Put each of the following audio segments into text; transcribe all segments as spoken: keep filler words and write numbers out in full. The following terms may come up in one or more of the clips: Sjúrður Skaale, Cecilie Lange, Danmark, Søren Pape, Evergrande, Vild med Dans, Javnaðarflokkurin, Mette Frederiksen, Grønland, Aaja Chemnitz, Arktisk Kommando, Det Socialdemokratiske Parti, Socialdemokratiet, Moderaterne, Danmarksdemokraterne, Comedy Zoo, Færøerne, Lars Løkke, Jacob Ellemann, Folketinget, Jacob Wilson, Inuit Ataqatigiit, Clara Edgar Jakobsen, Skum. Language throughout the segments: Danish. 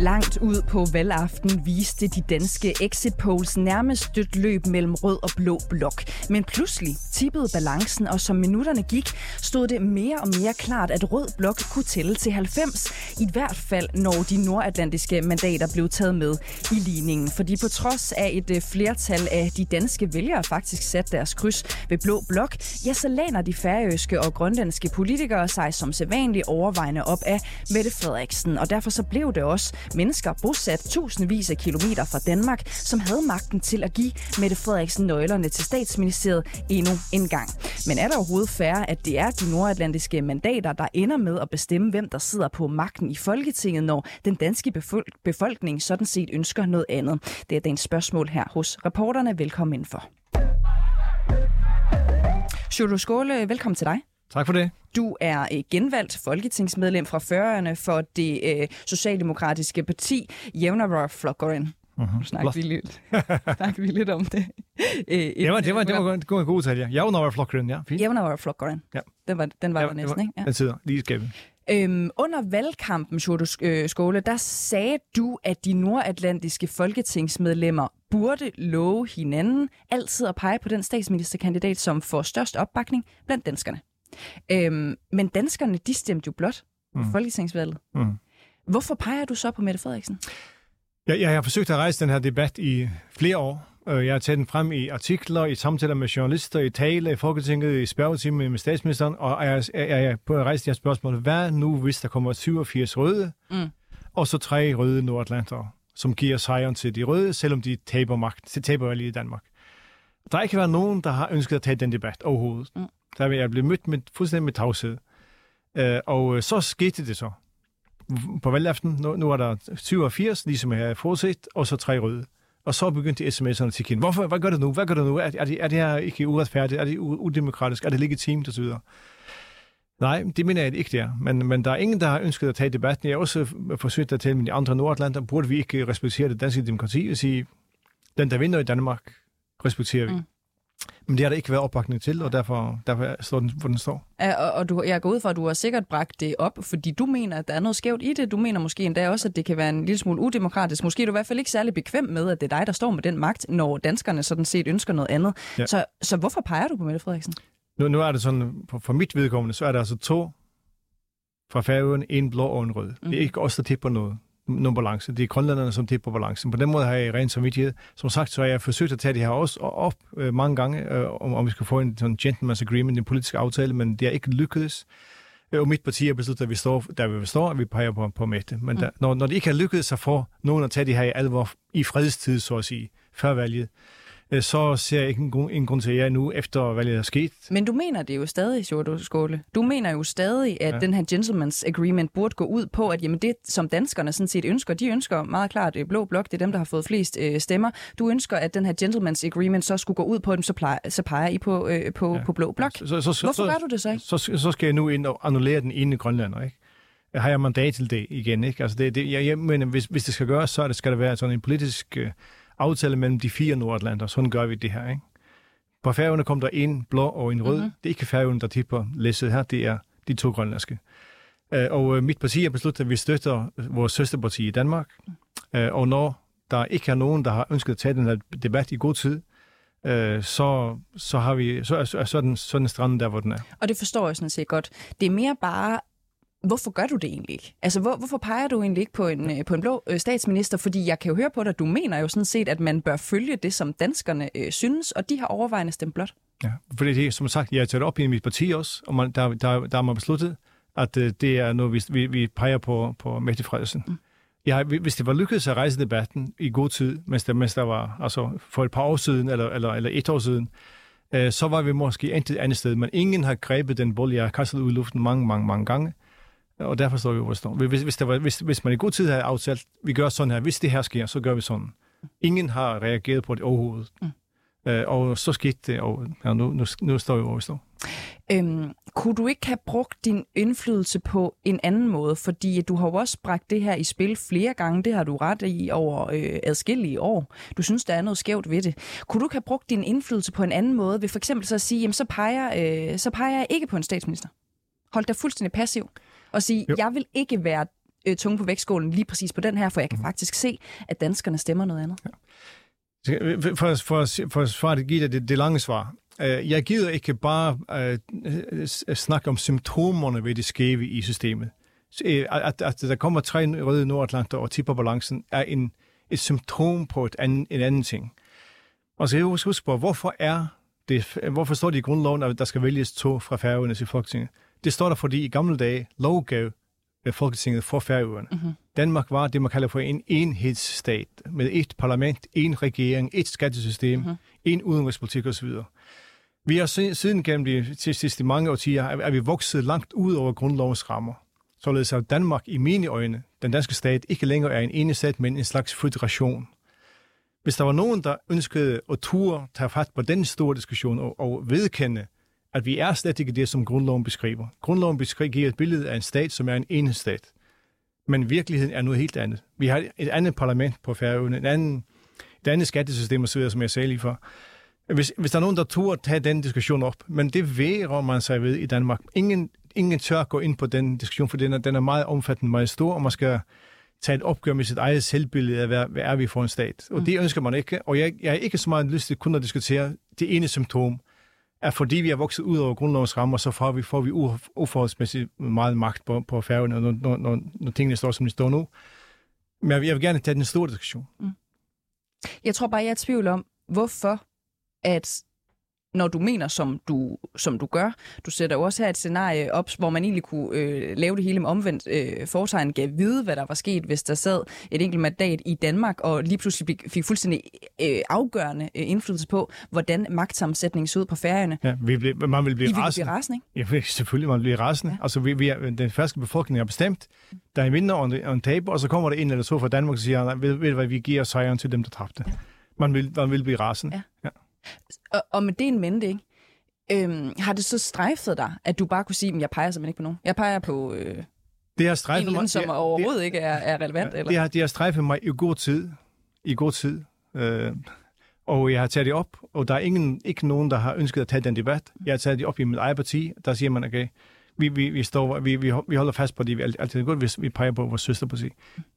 Langt ud på valgaften viste de danske exit polls nærmest dødt løb mellem rød og blå blok. Men pludselig tippede balancen, og som minutterne gik, stod det mere og mere klart, at rød blok kunne tælle til halvfems. I hvert fald, når de nordatlantiske mandater blev taget med i ligningen. Fordi på trods af et flertal af de danske vælgere faktisk satte deres kryds ved blå blok, ja, så læner de færøske og grønlandske politikere sig som sædvanligt overvejende op af Mette Frederiksen. Og derfor så blev det også mennesker bosat tusindvis af kilometer fra Danmark, som havde magten til at give Mette Frederiksen nøglerne til statsministeriet endnu en gang. Men er der overhovedet fair, at det er de nordatlantiske mandater, der ender med at bestemme, hvem der sidder på magten i Folketinget, når den danske befol- befolkning sådan set ønsker noget andet? Det er dagens spørgsmål her hos Reporterne. Velkommen indenfor. Sjúrður Skaale, velkommen til dig. Tak for det. Du er genvalgt folketingsmedlem fra Færøerne for det øh, socialdemokratiske parti Javnaðarflokkurin. Mm-hmm. Snakker vi lidt. Snakker vi lidt om det. Æ, det var det var det var en god god tale. Javnaðarflokkurin, ja. Javnaðarflokkurin. Ja. Den var den var ja, der næsten, var, ikke? Ja. Den sidder lige i skabet. Øhm, under valgkampen, Sjúrður Skaale, der sagde du, at de nordatlantiske folketingsmedlemmer burde love hinanden altid at pege på den statsministerkandidat, som får størst opbakning blandt danskerne. Øhm, men danskerne, de stemte jo blot på mm. folketingsvalget. Mm. Hvorfor peger du så på Mette Frederiksen? Jeg, jeg har forsøgt at rejse den her debat i flere år. Jeg har taget den frem i artikler, i samtaler med journalister, i taler i Folketinget, i spørgetime med statsministeren, og jeg er på at rejse de her spørgsmål. Hvad nu, hvis der kommer syvogfirs røde, mm. og så tre røde nordatlantere, som giver sejren til de røde, selvom de taber magt, de taber valget i Danmark? Der har ikke været nogen, der har ønsket at tage den debat overhovedet. Mm. Der vil jeg blive mødt med, fuldstændig med tavshed. Uh, og så skete det så. På valgaften, nu, nu er der syvogfirs, ligesom jeg har forudset, og så tre røde. Og så begyndte sms'erne at tikke ind. Hvorfor? Hvad gør det nu? Hvad gør det nu? Er, er, det, er det her ikke uretfærdigt? Er det udemokratisk? Er det legitimt? Og så videre. Nej, det mener jeg ikke, det er. Men, men der er ingen, der har ønsket at tage debatten. Jeg har også forsøgt at tale med de andre nordatlanter. Burde vi ikke respektere det danske demokrati og sige, den der vinder i Danmark, respekterer vi. Mm. Men det har der ikke været opbakning til, og derfor, derfor står den, hvor den står. Ja, og, og du, jeg går ud fra, at du har sikkert bragt det op, fordi du mener, at der er noget skævt i det. Du mener måske endda også, at det kan være en lille smule udemokratisk. Måske er du i hvert fald ikke særlig bekvem med, at det er dig, der står med den magt, når danskerne sådan set ønsker noget andet. Ja. Så, så hvorfor peger du på Mette Frederiksen? Nu, nu er det sådan, for mit vedkommende, så er der altså to fra Færøerne, en blå og en rød. Mm. Det er ikke os, der tipper noget. Nogle balance. Det er grønlænderne, som tipper balancen. På den måde har jeg ren samvittighed. Som sagt, så har jeg forsøgt at tage det her også op øh, mange gange, øh, om, om vi skal få en sådan gentleman's agreement, en politisk aftale, men det har ikke lykkedes. Og mit parti har besluttet, at vi står, der vi står, og vi peger på, på Mette. Men der, mm. når, når det ikke har lykkedes sig for nogen at tage det her i alvor i fredstid, så at sige, før valget, øh, så ser jeg ikke en, en grund til, at jeg nu efter valget er sket. Men du mener det jo stadig, Sjúrður Skaale. Du mener jo stadig, at ja. Den her gentleman's agreement burde gå ud på, at jamen det, som danskerne sådan set ønsker, de ønsker meget klart blå blok, det er dem, der har fået flest øh, stemmer. Du ønsker, at den her gentleman's agreement så skulle gå ud på dem, så, plejer, så peger I på, øh, på, ja. på blå blok. Så, så, så, Hvorfor så, gør du det så ikke? Så, så skal jeg nu ind og annullere den ene grønlander, ikke? Har jeg mandat til det igen, ikke? Altså det, det, jeg, jeg mener, hvis, hvis det skal gøres, så skal der være sådan en politisk øh, aftale mellem de fire nordatlanter. Sådan gør vi det her, ikke? På Færøerne kom der en blå og en rød. Mm-hmm. Det er ikke Færøerne, der tipper læsset her. Det er de to grønlandske. Øh, og mit parti har besluttet, at vi støtter vores søsterparti i Danmark. Øh, og når der ikke er nogen, der har ønsket at tage den her debat i god tid, så så har vi så er sådan sådan stranden der, hvor den er. Og det forstår jeg sådan set godt. Det er mere bare, hvorfor gør du det egentlig ikke? Altså hvor, hvorfor peger du egentlig ikke på en på en blå statsminister? Fordi jeg kan jo høre på dig, du mener jo sådan set, at man bør følge det, som danskerne øh, synes, og de har overvejende stemt blot. Ja, for det er som sagt, jeg har taget op i mit parti også, og man, der der der har man besluttet, at øh, det er noget, vi vi, vi peger på på Mette Frederiksen. Mm. Ja, hvis det var lykkedes at rejse debatten i god tid, mens der, mens der var altså for et par år siden, eller, eller, eller et år siden, øh, så var vi måske et andet sted, men ingen har grebet den bold, jeg har kastet ud i luften mange, mange, mange gange, og derfor står vi jo, hvor står. Hvis, hvis, der var, hvis, hvis man i god tid havde aftalt, vi gør sådan her, hvis det her sker, så gør vi sådan. Ingen har reageret på det overhovedet, mm. øh, og så skete det, og ja, nu, nu, nu står vi jo, hvor vi står. Øhm, kunne du ikke have brugt din indflydelse på en anden måde? Fordi du har jo også bragt det her i spil flere gange. Det har du ret i over øh, adskillige år. Du synes, der er noget skævt ved det. Kunne du ikke have brugt din indflydelse på en anden måde? Ved for eksempel så at sige, jamen så peger, øh, så peger jeg ikke på en statsminister. Hold dig fuldstændig passiv og sige, jo. Jeg vil ikke være øh, tunge på vægtskålen lige præcis på den her, for jeg kan mm-hmm. faktisk se, at danskerne stemmer noget andet. Ja. For, for, for, for at give dig det, det lange svar. Jeg gider ikke bare uh, snakke om symptomerne ved det skæve i systemet. At, at der kommer tre røde nordatlanter og tipper balancen, er en, et symptom på et anden, en anden ting. Og så altså, husk på, hvorfor, er det, hvorfor står det i grundloven, at der skal vælges to fra Færøerne til Folketinget? Det står der, fordi i gamle dage lovgav Folketinget for Færøerne. Mm-hmm. Danmark var det, man kalder for en enhedsstat, med et parlament, en regering, et skattesystem, mm-hmm. en udenrigspolitik osv. Vi har siden gennem de sidste mange årtier, er vi vokset langt ud over grundlovens rammer. Således at Danmark i mine øjne, den danske stat, ikke længere er en ene stat, men en slags federation. Hvis der var nogen, der ønskede at turde tage fat på den store diskussion og, og vedkende, at vi er slet ikke det, som grundloven beskriver. Grundloven beskriver giver et billede af en stat, som er en ene stat. Men virkeligheden er noget helt andet. Vi har et andet parlament på Færøerne, en anden, et andet skattesystem osv., som jeg sagde lige for. Hvis, hvis der er nogen, der turde tage den diskussion op, men det værer man sig ved i Danmark. Ingen, ingen tør gå ind på den diskussion, for den er, den er meget omfattende, meget stor, og man skal tage et opgør med sit eget selvbillede af, hvad, hvad er vi for en stat. Og det ønsker man ikke, og jeg, jeg har ikke så meget lyst til kun at diskutere det ene symptom, at fordi vi er vokset ud over grundlovens rammer, så får vi, får vi uforholdsmæssigt meget magt på, på Færøerne, når, når, når, når tingene står, som de står nu. Men jeg, jeg vil gerne tage den store diskussion. Mm. Jeg tror bare, jeg er i tvivl om, hvorfor at når du mener, som du, som du gør, du sætter jo også her et scenarie op, hvor man egentlig kunne øh, lave det hele med omvendt øh, foretegn, gav vide, hvad der var sket, hvis der sad et enkelt mandat i Danmark, og lige pludselig fik fuldstændig øh, afgørende øh, indflydelse på, hvordan magtsammensætningen så ud på Færøerne. Ja, vi blev, man ville blive rasende. Ja, selvfølgelig, man ville blive rasende. Ja. Altså, vi, vi er, den færøske befolkning har bestemt, der er mindre on, on tape, og så kommer der en eller to fra Danmark, og siger, ved du hvad, vi giver sejren til dem, der tabte. Ja. Man vil, man vil blive rasende. Ja. Ja. Og, og med det en mente, ikke? Øhm, har det så strejfet dig, at du bare kunne sige, at jeg peger simpelthen ikke på nogen? Jeg peger på øh, det har strejfet en, mig, som det, overhovedet det, ikke er, er relevant? Eller? Det, har, det har strejfet mig i god tid. I god tid. Øh, og jeg har taget det op, og der er ingen, ikke nogen, der har ønsket at tage den debat. Jeg har taget det op i mit eget parti. Der siger man, okay, vi, vi, vi, står, vi, vi holder fast på det, vi altid godt, hvis vi peger på vores søsterparti.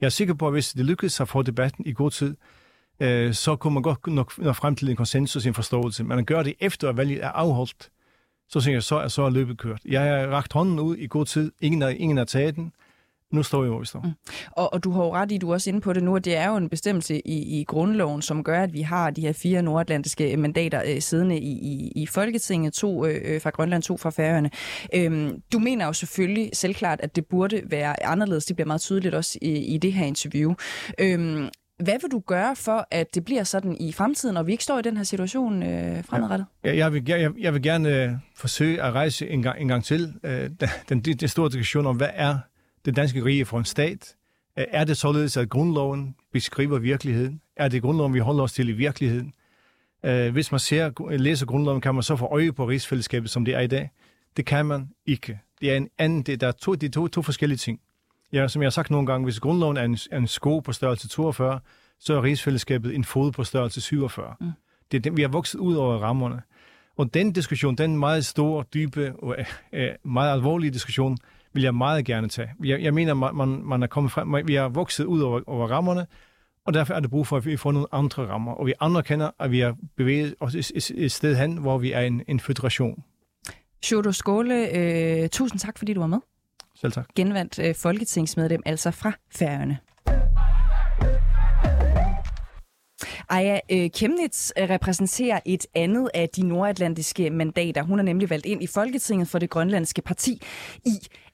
Jeg er sikker på, at hvis det lykkedes at få debatten i god tid, så kunne man godt nå frem til en konsensus, en forståelse. Man gør det efter, at valget er afholdt. Så tænker jeg, så er, så er løbet kørt. Jeg har rakt hånden ud i god tid. Ingen har, ingen har taget den. Nu står vi, hvor vi står. Mm. Og, og du har jo ret i, du er også inde på det nu, at det er jo en bestemmelse i, i grundloven, som gør, at vi har de her fire nordatlantiske mandater øh, siddende i, i, i Folketinget, to øh, fra Grønland, to fra Færøerne. Øhm, du mener jo selvfølgelig selvklart, at det burde være anderledes. Det bliver meget tydeligt også i, i det her interview. Øhm, Hvad vil du gøre for, at det bliver sådan i fremtiden, og vi ikke står i den her situation øh, fremadrettet? Ja, jeg, vil, jeg, jeg vil gerne øh, forsøge at rejse en gang, en gang til øh, den, den store diskussion om, hvad er det danske rige for en stat? Er det således, at grundloven beskriver virkeligheden? Er det grundloven, vi holder os til i virkeligheden? Øh, hvis man ser, læser grundloven, kan man så få øje på rigsfællesskabet, som det er i dag? Det kan man ikke. Det er en anden, det, der er to, det er to, to forskellige ting. Ja, som jeg har sagt nogle gange, hvis grundloven er en, er en sko på størrelse toogfyrre, så er rigsfællesskabet en fod på størrelse syvogfyrre. Mm. Det, det, vi har vokset ud over rammerne. Og den diskussion, den meget store, dybe og øh, meget alvorlige diskussion, vil jeg meget gerne tage. Jeg, jeg mener, man, man er kommet frem, vi har vokset ud over, over rammerne, og derfor er det brug for, at vi får nogle andre rammer. Og vi anerkender, at vi har bevæget os et, et sted hen, hvor vi er en, en federation. Sjúrður Skaale, øh, tusind tak, fordi du var med. Selv tak. Genvandt øh, folketingsmedlem, altså fra Færøerne. Aaja øh, Chemnitz repræsenterer et andet af de nordatlantiske mandater. Hun er nemlig valgt ind i Folketinget for det grønlandsske parti i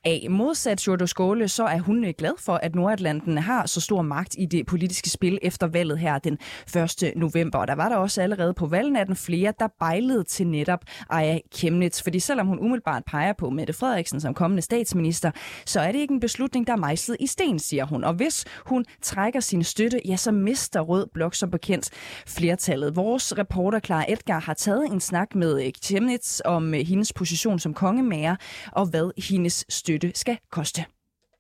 af. Modsat Sjúrður Skaale, så er hun glad for, at Nordatlanten har så stor magt i det politiske spil efter valget her den første november. Og der var der også allerede på valgnatten flere, der bejlede til netop Aaja Chemnitz. Fordi selvom hun umiddelbart peger på Mette Frederiksen som kommende statsminister, så er det ikke en beslutning, der er mejslet i sten, siger hun. Og hvis hun trækker sin støtte, ja, så mister Rød Blok som bekendt flertallet. Vores reporter Clara Edgar har taget en snak med Chemnitz om hendes position som kongemager og hvad hendes støtte skal koste.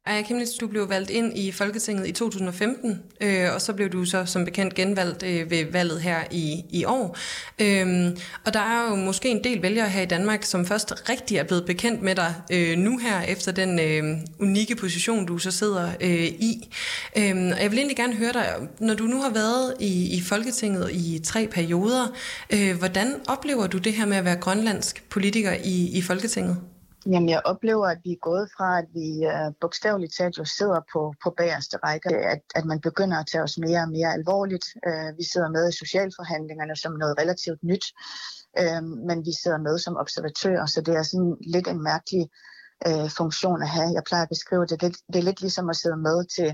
Aaja Chemnitz, du blev valgt ind i Folketinget i to tusind og femten, øh, og så blev du så som bekendt genvalgt øh, ved valget her i, i år. Øhm, og der er jo måske en del vælgere her i Danmark, som først rigtig er blevet bekendt med dig øh, nu her, efter den øh, unikke position, du så sidder øh, i. Øhm, og jeg vil egentlig gerne høre dig, når du nu har været i, i Folketinget i tre perioder, øh, hvordan oplever du det her med at være grønlandsk politiker i, i Folketinget? Jamen, jeg oplever, at vi er gået fra, at vi øh, bogstaveligt talt jo sidder på, på bagerste række, at, at man begynder at tage os mere og mere alvorligt. Øh, vi sidder med i socialforhandlingerne som noget relativt nyt, øh, men vi sidder med som observatører, så det er sådan lidt en mærkelig øh, funktion at have. Jeg plejer at beskrive det. Det, det er lidt ligesom at sidde med til,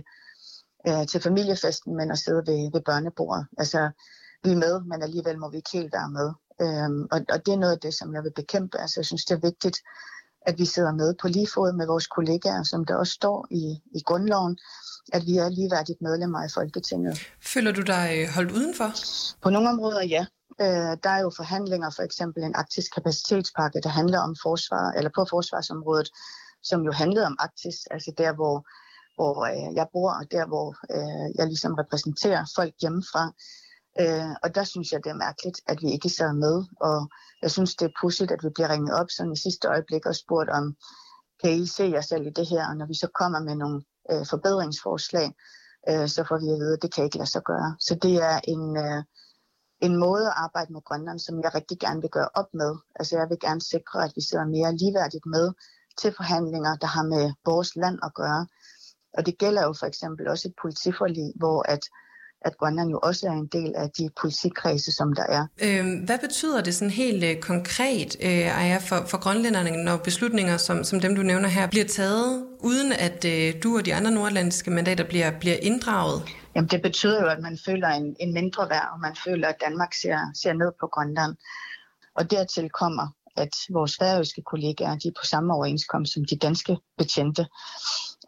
øh, til familiefesten, men at sidde ved, ved børnebordet. Altså, vi er med, men alligevel må vi ikke helt være med. Øh, og, og det er noget af det, som jeg vil bekæmpe. Altså, jeg synes, det er vigtigt, at vi sidder med på lige fod med vores kollegaer, som der også står i, i grundloven, at vi er ligeværdigt medlemmer i Folketinget. Føler du dig holdt udenfor? På nogle områder, ja. Øh, der er jo forhandlinger, for eksempel en arktisk kapacitetspakke, der handler om forsvar, eller på forsvarsområdet, som jo handlede om Arktis, altså der, hvor, hvor øh, jeg bor, og der, hvor øh, jeg ligesom repræsenterer folk hjemmefra. Øh, og der synes jeg, det er mærkeligt, at vi ikke sidder med, og jeg synes, det er pudsigt, at vi bliver ringet op sådan i sidste øjeblik og spurgt om, kan I se jer selv i det her? Og når vi så kommer med nogle øh, forbedringsforslag, øh, så får vi at vide, at det kan ikke lade sig gøre. Så det er en, øh, en måde at arbejde med Grønland, som jeg rigtig gerne vil gøre op med. Altså jeg vil gerne sikre, at vi sidder mere ligeværdigt med til forhandlinger, der har med vores land at gøre. Og det gælder jo for eksempel også et politiforlig, hvor at at Grønland jo også er en del af de politikredse, som der er. Øh, hvad betyder det sådan helt øh, konkret, øh, Aaja, for, for grønlænderne, når beslutninger som, som dem, du nævner her, bliver taget, uden at øh, du og de andre nordatlantiske mandater bliver, bliver inddraget? Jamen det betyder jo, at man føler en, en mindre værd, og man føler, at Danmark ser, ser ned på Grønland. Og dertil kommer, at vores færøske kollegaer, de er på samme overenskomst som de danske betjente.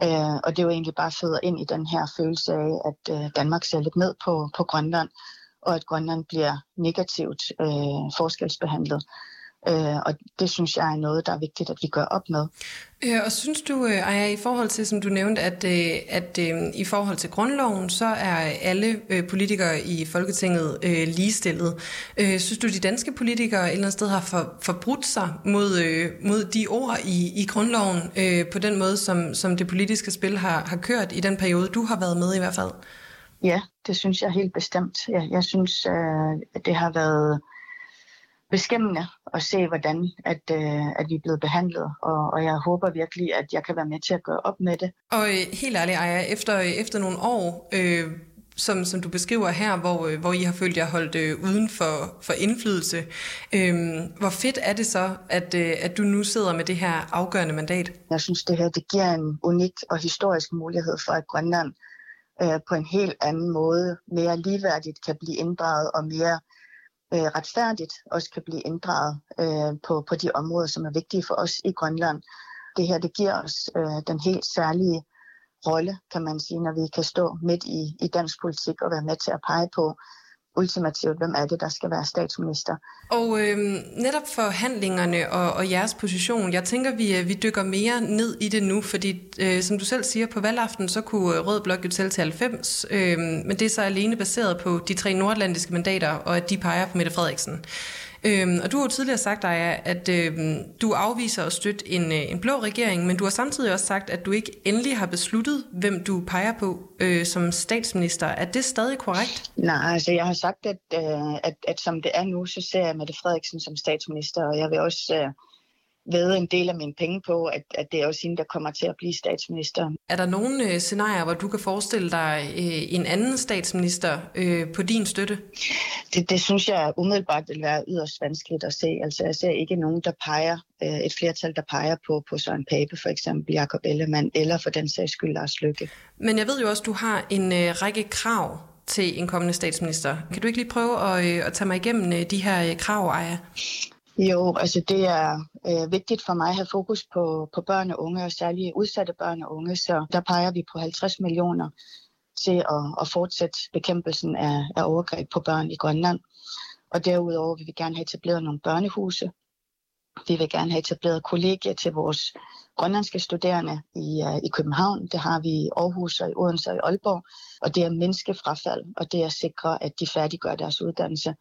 Øh, og det er jo egentlig bare føder ind i den her følelse af, at øh, Danmark ser lidt ned på, på Grønland, og at Grønland bliver negativt øh, forskelsbehandlet. Øh, og det synes jeg er noget, der er vigtigt, at vi gør op med. Øh, og synes du, Aaja, i forhold til, som du nævnte, at, øh, at øh, i forhold til grundloven, så er alle øh, politikere i Folketinget øh, ligestillet. Øh, synes du, de danske politikere et eller andet sted har for, forbrudt sig mod, øh, mod de ord i, i grundloven, øh, på den måde, som, som det politiske spil har, har kørt i den periode, du har været med i hvert fald? Ja, det synes jeg helt bestemt. Jeg, jeg synes, øh, at det har været beskæmmende at se, hvordan at, øh, at vi er blevet behandlet, og, og jeg håber virkelig, at jeg kan være med til at gøre op med det. Og øh, helt ærligt, Aaja, efter, efter nogle år, øh, som, som du beskriver her, hvor, øh, hvor I har følt jer holdt øh, uden for, for indflydelse, øh, hvor fedt er det så, at, øh, at du nu sidder med det her afgørende mandat? Jeg synes, det her det giver en unik og historisk mulighed for, at Grønland øh, på en helt anden måde mere ligeværdigt kan blive inddraget og mere Øh, retfærdigt også kan blive inddraget øh, på, på de områder, som er vigtige for os i Grønland. Det her, det giver os øh, den helt særlige rolle, kan man sige, når vi kan stå midt i, i dansk politik og være med til at pege på ultimativt, hvem er det, der skal være statsminister. Og øh, netop forhandlingerne og, og jeres position, jeg tænker, vi, vi dykker mere ned i det nu, fordi øh, som du selv siger, på valgaften, så kunne Rød Blok jo tælle til halvfems, øh, men det er så alene baseret på de tre nordatlantiske mandater, og at de peger på Mette Frederiksen. Øhm, og du har jo tidligere sagt, Aaja, at øhm, du afviser at støtte en, øh, en blå regering, men du har samtidig også sagt, at du ikke endelig har besluttet, hvem du peger på øh, som statsminister. Er det stadig korrekt? Nej, altså jeg har sagt, at, øh, at, at som det er nu, så ser jeg Mette Frederiksen som statsminister, og jeg vil også øh, vædde en del af mine penge på, at, at det er også hende, der kommer til at blive statsminister. Er der nogle øh, scenarier, hvor du kan forestille dig øh, en anden statsminister øh, på din støtte? Det, det synes jeg umiddelbart vil være yderst vanskeligt at se. Altså jeg ser ikke nogen, der peger, øh, et flertal, der peger på, på Søren Pape, for eksempel Jacob Ellemann, eller for den sags skyld Lars Løkke. Men jeg ved jo også, du har en øh, række krav til en kommende statsminister. Kan du ikke lige prøve at, øh, at tage mig igennem øh, de her øh, krav, Aaja? Jo, altså det er øh, vigtigt for mig at have fokus på, på børn og unge, og særligt udsatte børn og unge, så der peger vi på halvtreds millioner til at, at fortsætte bekæmpelsen af, af overgreb på børn i Grønland. Og derudover vil vi gerne have etableret nogle børnehuse. Vi vil gerne have etableret kollegier til vores grønlandske studerende i, uh, i København. Det har vi i Aarhus og i Odense og i Aalborg. Og det er mindske frafald, og det er at sikre, at de færdiggør deres uddannelse.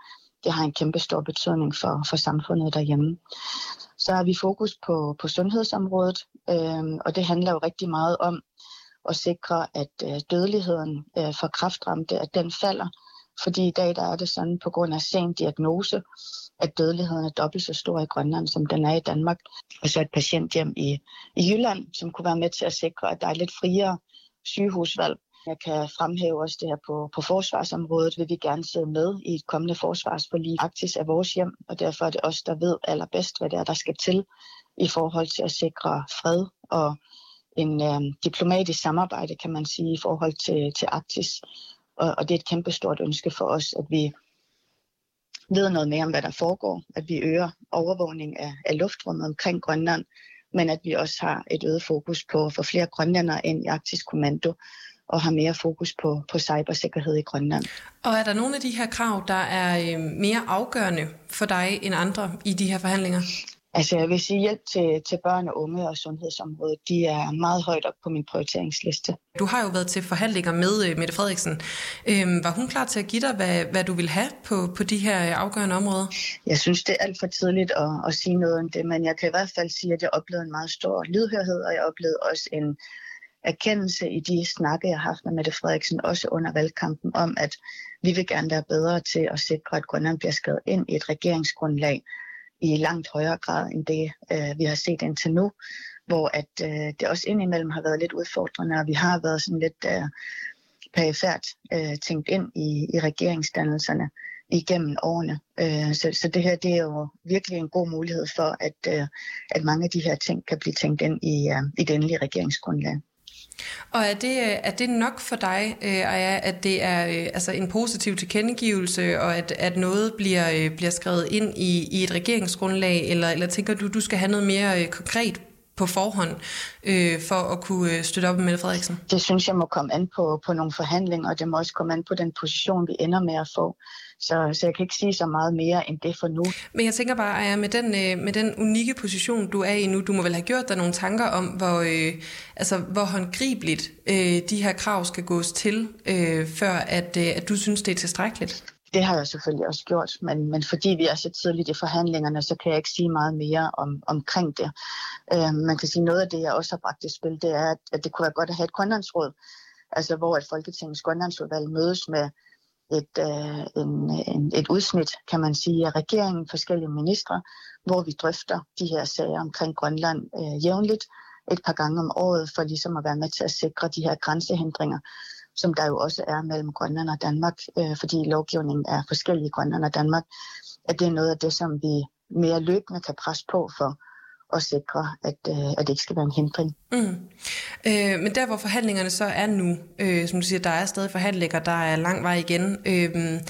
Det har en kæmpe stor betydning for, for samfundet derhjemme. Så har vi fokus på, på sundhedsområdet, øh, og det handler jo rigtig meget om at sikre, at øh, dødeligheden øh, for kræftramte, at den falder. Fordi i dag der er det sådan, på grund af sen diagnose, at dødeligheden er dobbelt så stor i Grønland, som den er i Danmark. Og så et patienthjem i, i Jylland, som kunne være med til at sikre, at der er lidt friere sygehusvalg. Jeg kan fremhæve også det her på, på forsvarsområdet, vil vi gerne sidde med i et kommende forsvarsforlig. Arktis er vores hjem, og derfor er det os, der ved allerbedst, hvad det er, der skal til i forhold til at sikre fred og en øh, diplomatisk samarbejde, kan man sige, i forhold til, til Arktis. Og, og det er et kæmpestort ønske for os, at vi ved noget mere om, hvad der foregår, at vi øger overvågning af, af luftrummet omkring Grønland, men at vi også har et øget fokus på at få flere grønlændere ind i Arktisk Kommando, og har mere fokus på, på cybersikkerhed i Grønland. Og er der nogle af de her krav, der er mere afgørende for dig end andre i de her forhandlinger? Altså jeg vil sige, hjælp til, til børn og unge og sundhedsområdet, de er meget højt op på min prioriteringsliste. Du har jo været til forhandlinger med Mette Frederiksen. Øhm, var hun klar til at give dig, hvad, hvad du vil have på, på de her afgørende områder? Jeg synes, det er alt for tidligt at, at sige noget om det, men jeg kan i hvert fald sige, at jeg oplevede en meget stor lydhørhed, og jeg oplevede også en erkendelse i de snakke, jeg har haft med Mette Frederiksen, også under valgkampen, om at vi vil gerne være bedre til at sikre, at Grønland bliver skrevet ind i et regeringsgrundlag i langt højere grad end det, øh, vi har set indtil nu, hvor at, øh, det også indimellem har været lidt udfordrende, og vi har været sådan lidt øh, perifært øh, tænkt ind i, i regeringsdannelserne igennem årene. Øh, så, så det her, det er jo virkelig en god mulighed for, at, øh, at mange af de her ting kan blive tænkt ind i, øh, i det endelige regeringsgrundlag. Og er det, er det nok for dig, Aaja, at det er altså en positiv tilkendegivelse, og at, at noget bliver, bliver skrevet ind i, i et regeringsgrundlag, eller, eller tænker du, du skal have noget mere konkret på forhånd, øh, for at kunne støtte op med Mette Frederiksen? Det synes jeg må komme an på, på nogle forhandlinger, og det må også komme an på den position, vi ender med at få. Så, så jeg kan ikke sige så meget mere end det for nu. Men jeg tænker bare, Aaja, med den, øh, med den unikke position, du er i nu, du må vel have gjort dig nogle tanker om, hvor, øh, altså, hvor håndgribeligt øh, de her krav skal gås til, øh, før at, øh, at du synes, det er tilstrækkeligt? Det har jeg selvfølgelig også gjort, men, men fordi vi er så tidligt i forhandlingerne, så kan jeg ikke sige meget mere om, omkring det. Øh, man kan sige, noget af det, jeg også har bragt i spil, det er, at, at det kunne være godt at have et grønlandsråd, altså hvor et Folketingets grønlandsudvalg mødes med Et, øh, en, en, et udsnit, kan man sige, af regeringen, forskellige ministre, hvor vi drøfter de her sager omkring Grønland øh, jævnligt et par gange om året, for ligesom at være med til at sikre de her grænsehindringer, som der jo også er mellem Grønland og Danmark, øh, fordi lovgivningen er forskellig i Grønland og Danmark, at det er noget af det, som vi mere løbende kan presse på for, og sikre, at, øh, at det ikke skal være en hindring. Mm. Øh, men der, hvor forhandlingerne så er nu, øh, som du siger, der er stadig forhandlinger, der er lang vej igen. Øh,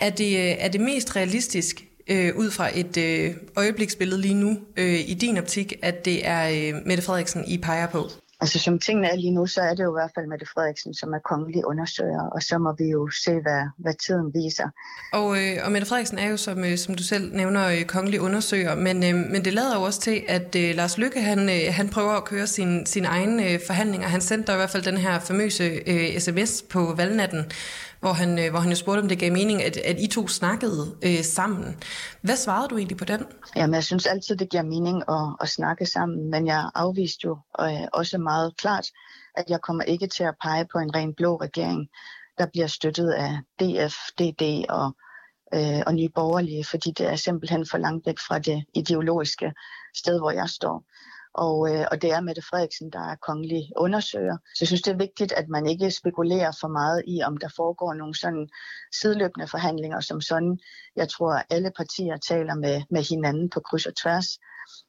er, det, er det mest realistisk, øh, ud fra et øh, øjebliksbillede lige nu, øh, i din optik, at det er øh, Mette Frederiksen, I peger på? Altså, som tingene er lige nu, så er det jo i hvert fald Mette Frederiksen, som er kongelig undersøger, og så må vi jo se, hvad, hvad tiden viser. Og, øh, og Mette Frederiksen er jo, som, øh, som du selv nævner, øh, kongelig undersøger, men, øh, men det lader jo også til, at øh, Lars Løkke, han, øh, han prøver at køre sin, sin egen øh, forhandlinger. Han sendte i hvert fald den her famøse øh, sms på valgnatten, hvor han, øh, hvor han jo spurgte, om det gav mening, at, at I to snakkede øh, sammen. Hvad svarede du egentlig på den? Jamen, jeg synes altid, det giver mening at, at snakke sammen, men jeg afviste jo øh, også meget meget klart, at jeg kommer ikke til at pege på en ren blå regering, der bliver støttet af D F, D D og øh, og Nye Borgerlige, fordi det er simpelthen for langt væk fra det ideologiske sted, hvor jeg står. Og, øh, og det er Mette Frederiksen, der er kongelig undersøger. Så jeg synes, det er vigtigt, at man ikke spekulerer for meget i, om der foregår nogle sådan sideløbende forhandlinger som sådan. Jeg tror, at alle partier taler med, med hinanden på kryds og tværs,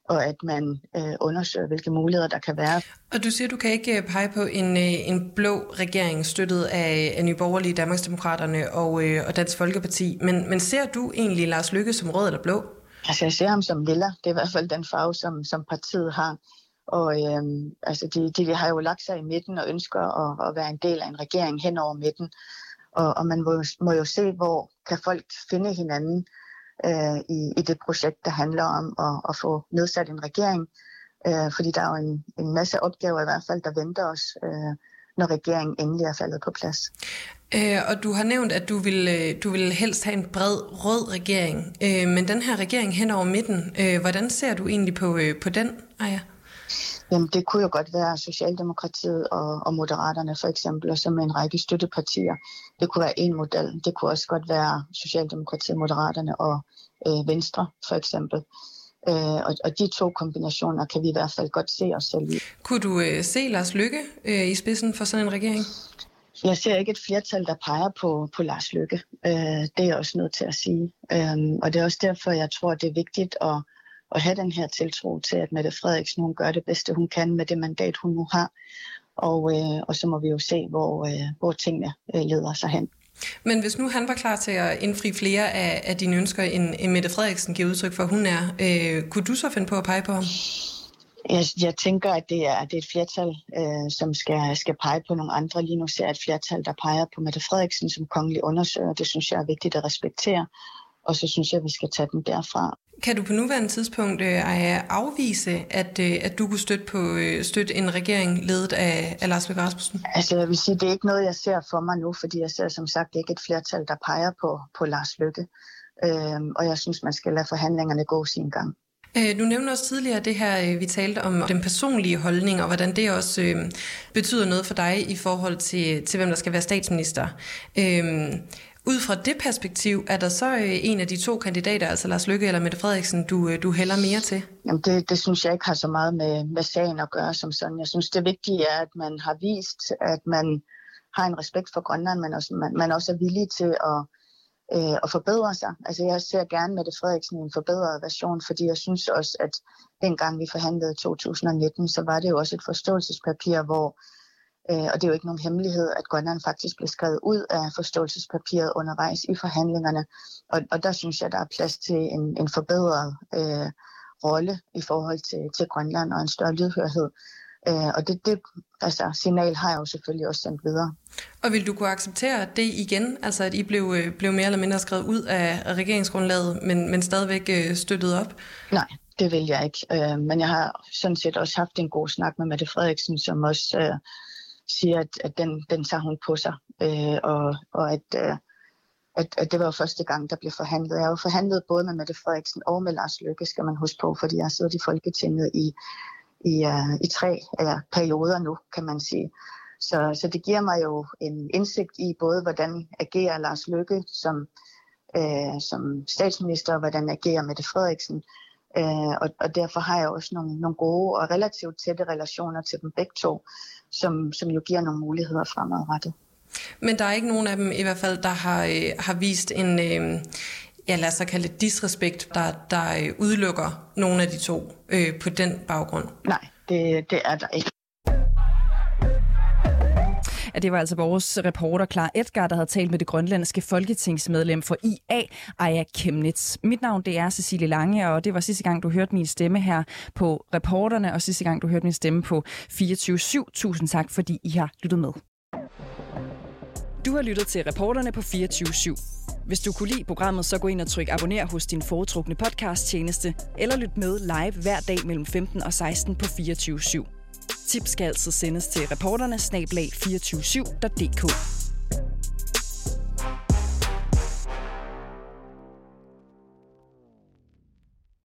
og at man øh, undersøger, hvilke muligheder der kan være. Og du siger, du kan ikke pege på en, en blå regering støttet af, af Nye Borgerlige, Danmarksdemokraterne og, øh, og Dansk Folkeparti. Men, men ser du egentlig Lars Løkke som rød eller blå? Altså, jeg ser ham som lilla. Det er i hvert fald den farve, som, som partiet har. Og øhm, altså, de, de, de har jo lagt sig i midten og ønsker at, at være en del af en regering hen over midten. Og, og man må, må jo se, hvor kan folk finde hinanden øh, i, i det projekt, der handler om at, at få nedsat en regering. Øh, fordi der er jo en, en masse opgaver i hvert fald, der venter os, øh, når regeringen endelig er faldet på plads. Øh, og du har nævnt, at du vil, du vil helst have en bred rød regering, øh, men den her regering hen over midten, øh, hvordan ser du egentlig på, øh, på den, Aaja? Jamen, det kunne jo godt være Socialdemokratiet og, og Moderaterne for eksempel, og så med en række støttepartier. Det kunne være en model. Det kunne også godt være Socialdemokratiet, Moderaterne og øh, Venstre for eksempel. Øh, og, og de to kombinationer kan vi i hvert fald godt se os selv i. Kunne du øh, se Lars Løkke øh, i spidsen for sådan en regering? Jeg ser ikke et flertal, der peger på, på Lars Løkke. Øh, det er jeg også nødt til at sige. Øh, og det er også derfor, jeg tror, det er vigtigt at, at have den her tiltro til, at Mette Frederiksen hun gør det bedste, hun kan med det mandat, hun nu har. Og, øh, og så må vi jo se, hvor, øh, hvor tingene øh, leder sig hen. Men hvis nu han var klar til at indfri flere af, af dine ønsker, end, end Mette Frederiksen giver udtryk for, hun er, øh, kunne du så finde på at pege på ham? Jeg, jeg tænker, at det er, det er et flertal, øh, som skal, skal pege på nogle andre. Lige nu ser jeg et flertal, der peger på Mette Frederiksen som kongelig undersøger. Det synes jeg er vigtigt at respektere, og så synes jeg, at vi skal tage den derfra. Kan du på nuværende tidspunkt, Aaja, øh, afvise, at, øh, at du kunne støtte, på, øh, støtte en regering ledet af, af Lars Løkke Rasmussen? Altså, jeg vil sige, det er ikke noget, jeg ser for mig nu, fordi jeg ser som sagt ikke et flertal, der peger på, på Lars Løkke. Øh, og jeg synes, man skal lade forhandlingerne gå sin gang. Du nævnte også tidligere det her, vi talte om den personlige holdning, og hvordan det også øh, betyder noget for dig i forhold til, til hvem der skal være statsminister. Øh, ud fra det perspektiv, er der så øh, en af de to kandidater, altså Lars Løkke eller Mette Frederiksen, du, du hælder mere til? Jamen det, det synes jeg ikke har så meget med, med sagen at gøre som sådan. Jeg synes det vigtige er, at man har vist, at man har en respekt for Grønland, men også, man, man også er villig til at og forbedre sig. Altså jeg ser gerne Mette Frederiksen i en forbedret version, fordi jeg synes også, at dengang vi forhandlede i to tusind og nitten, så var det jo også et forståelsespapir, hvor, og det er jo ikke nogen hemmelighed, at Grønland faktisk blev skrevet ud af forståelsespapiret undervejs i forhandlingerne, og, og der synes jeg, der er plads til en, en forbedret øh, rolle i forhold til, til Grønland og en større lydhørhed. Og det, det altså, signal har jeg jo selvfølgelig også sendt videre. Og vil du kunne acceptere det igen, altså at I blev, blev mere eller mindre skrevet ud af regeringsgrundlaget, men, men stadigvæk støttet op? Nej, det vil jeg ikke. Men jeg har sådan set også haft en god snak med Mette Frederiksen, som også øh, siger, at, at den, den tager hun på sig, øh, og, og at... Øh, At, at det var jo første gang, der blev forhandlet. Jeg har jo forhandlet både med Mette Frederiksen og med Lars Løkke, skal man huske på, fordi jeg har siddet i Folketinget i, i, uh, i tre uh, perioder nu, kan man sige. Så, så det giver mig jo en indsigt i både, hvordan agerer Lars Løkke som, uh, som statsminister, og hvordan agerer Mette Frederiksen. Uh, og, og derfor har jeg også nogle, nogle gode og relativt tætte relationer til dem begge to, som, som jo giver nogle muligheder fremadrettet. Men der er ikke nogen af dem i hvert fald, der har, øh, har vist en, øh, ja, lad os så kalde det disrespekt, der, der øh, udelukker nogle af de to øh, på den baggrund. Nej, det, det er der ikke. Ja, det var altså vores reporter Clara Edgar, der havde talt med det grønlandske folketingsmedlem for I A, Aaja Chemnitz. Mit navn det er Cecilie Lange, og det var sidste gang, du hørte min stemme her på Reporterne, og sidste gang, du hørte min stemme på fireogtyve syv. Tusind tak, fordi I har lyttet med. Du har lyttet til Reporterne på fireogtyve syv. Hvis du kunne lide programmet, så gå ind og tryk abonner hos din foretrukne podcasttjeneste, eller lyt med live hver dag mellem femten og seksten på fireogtyve syv. Tips skal altid sendes til reporterne snabel-a fireogtyve syv punktum d k.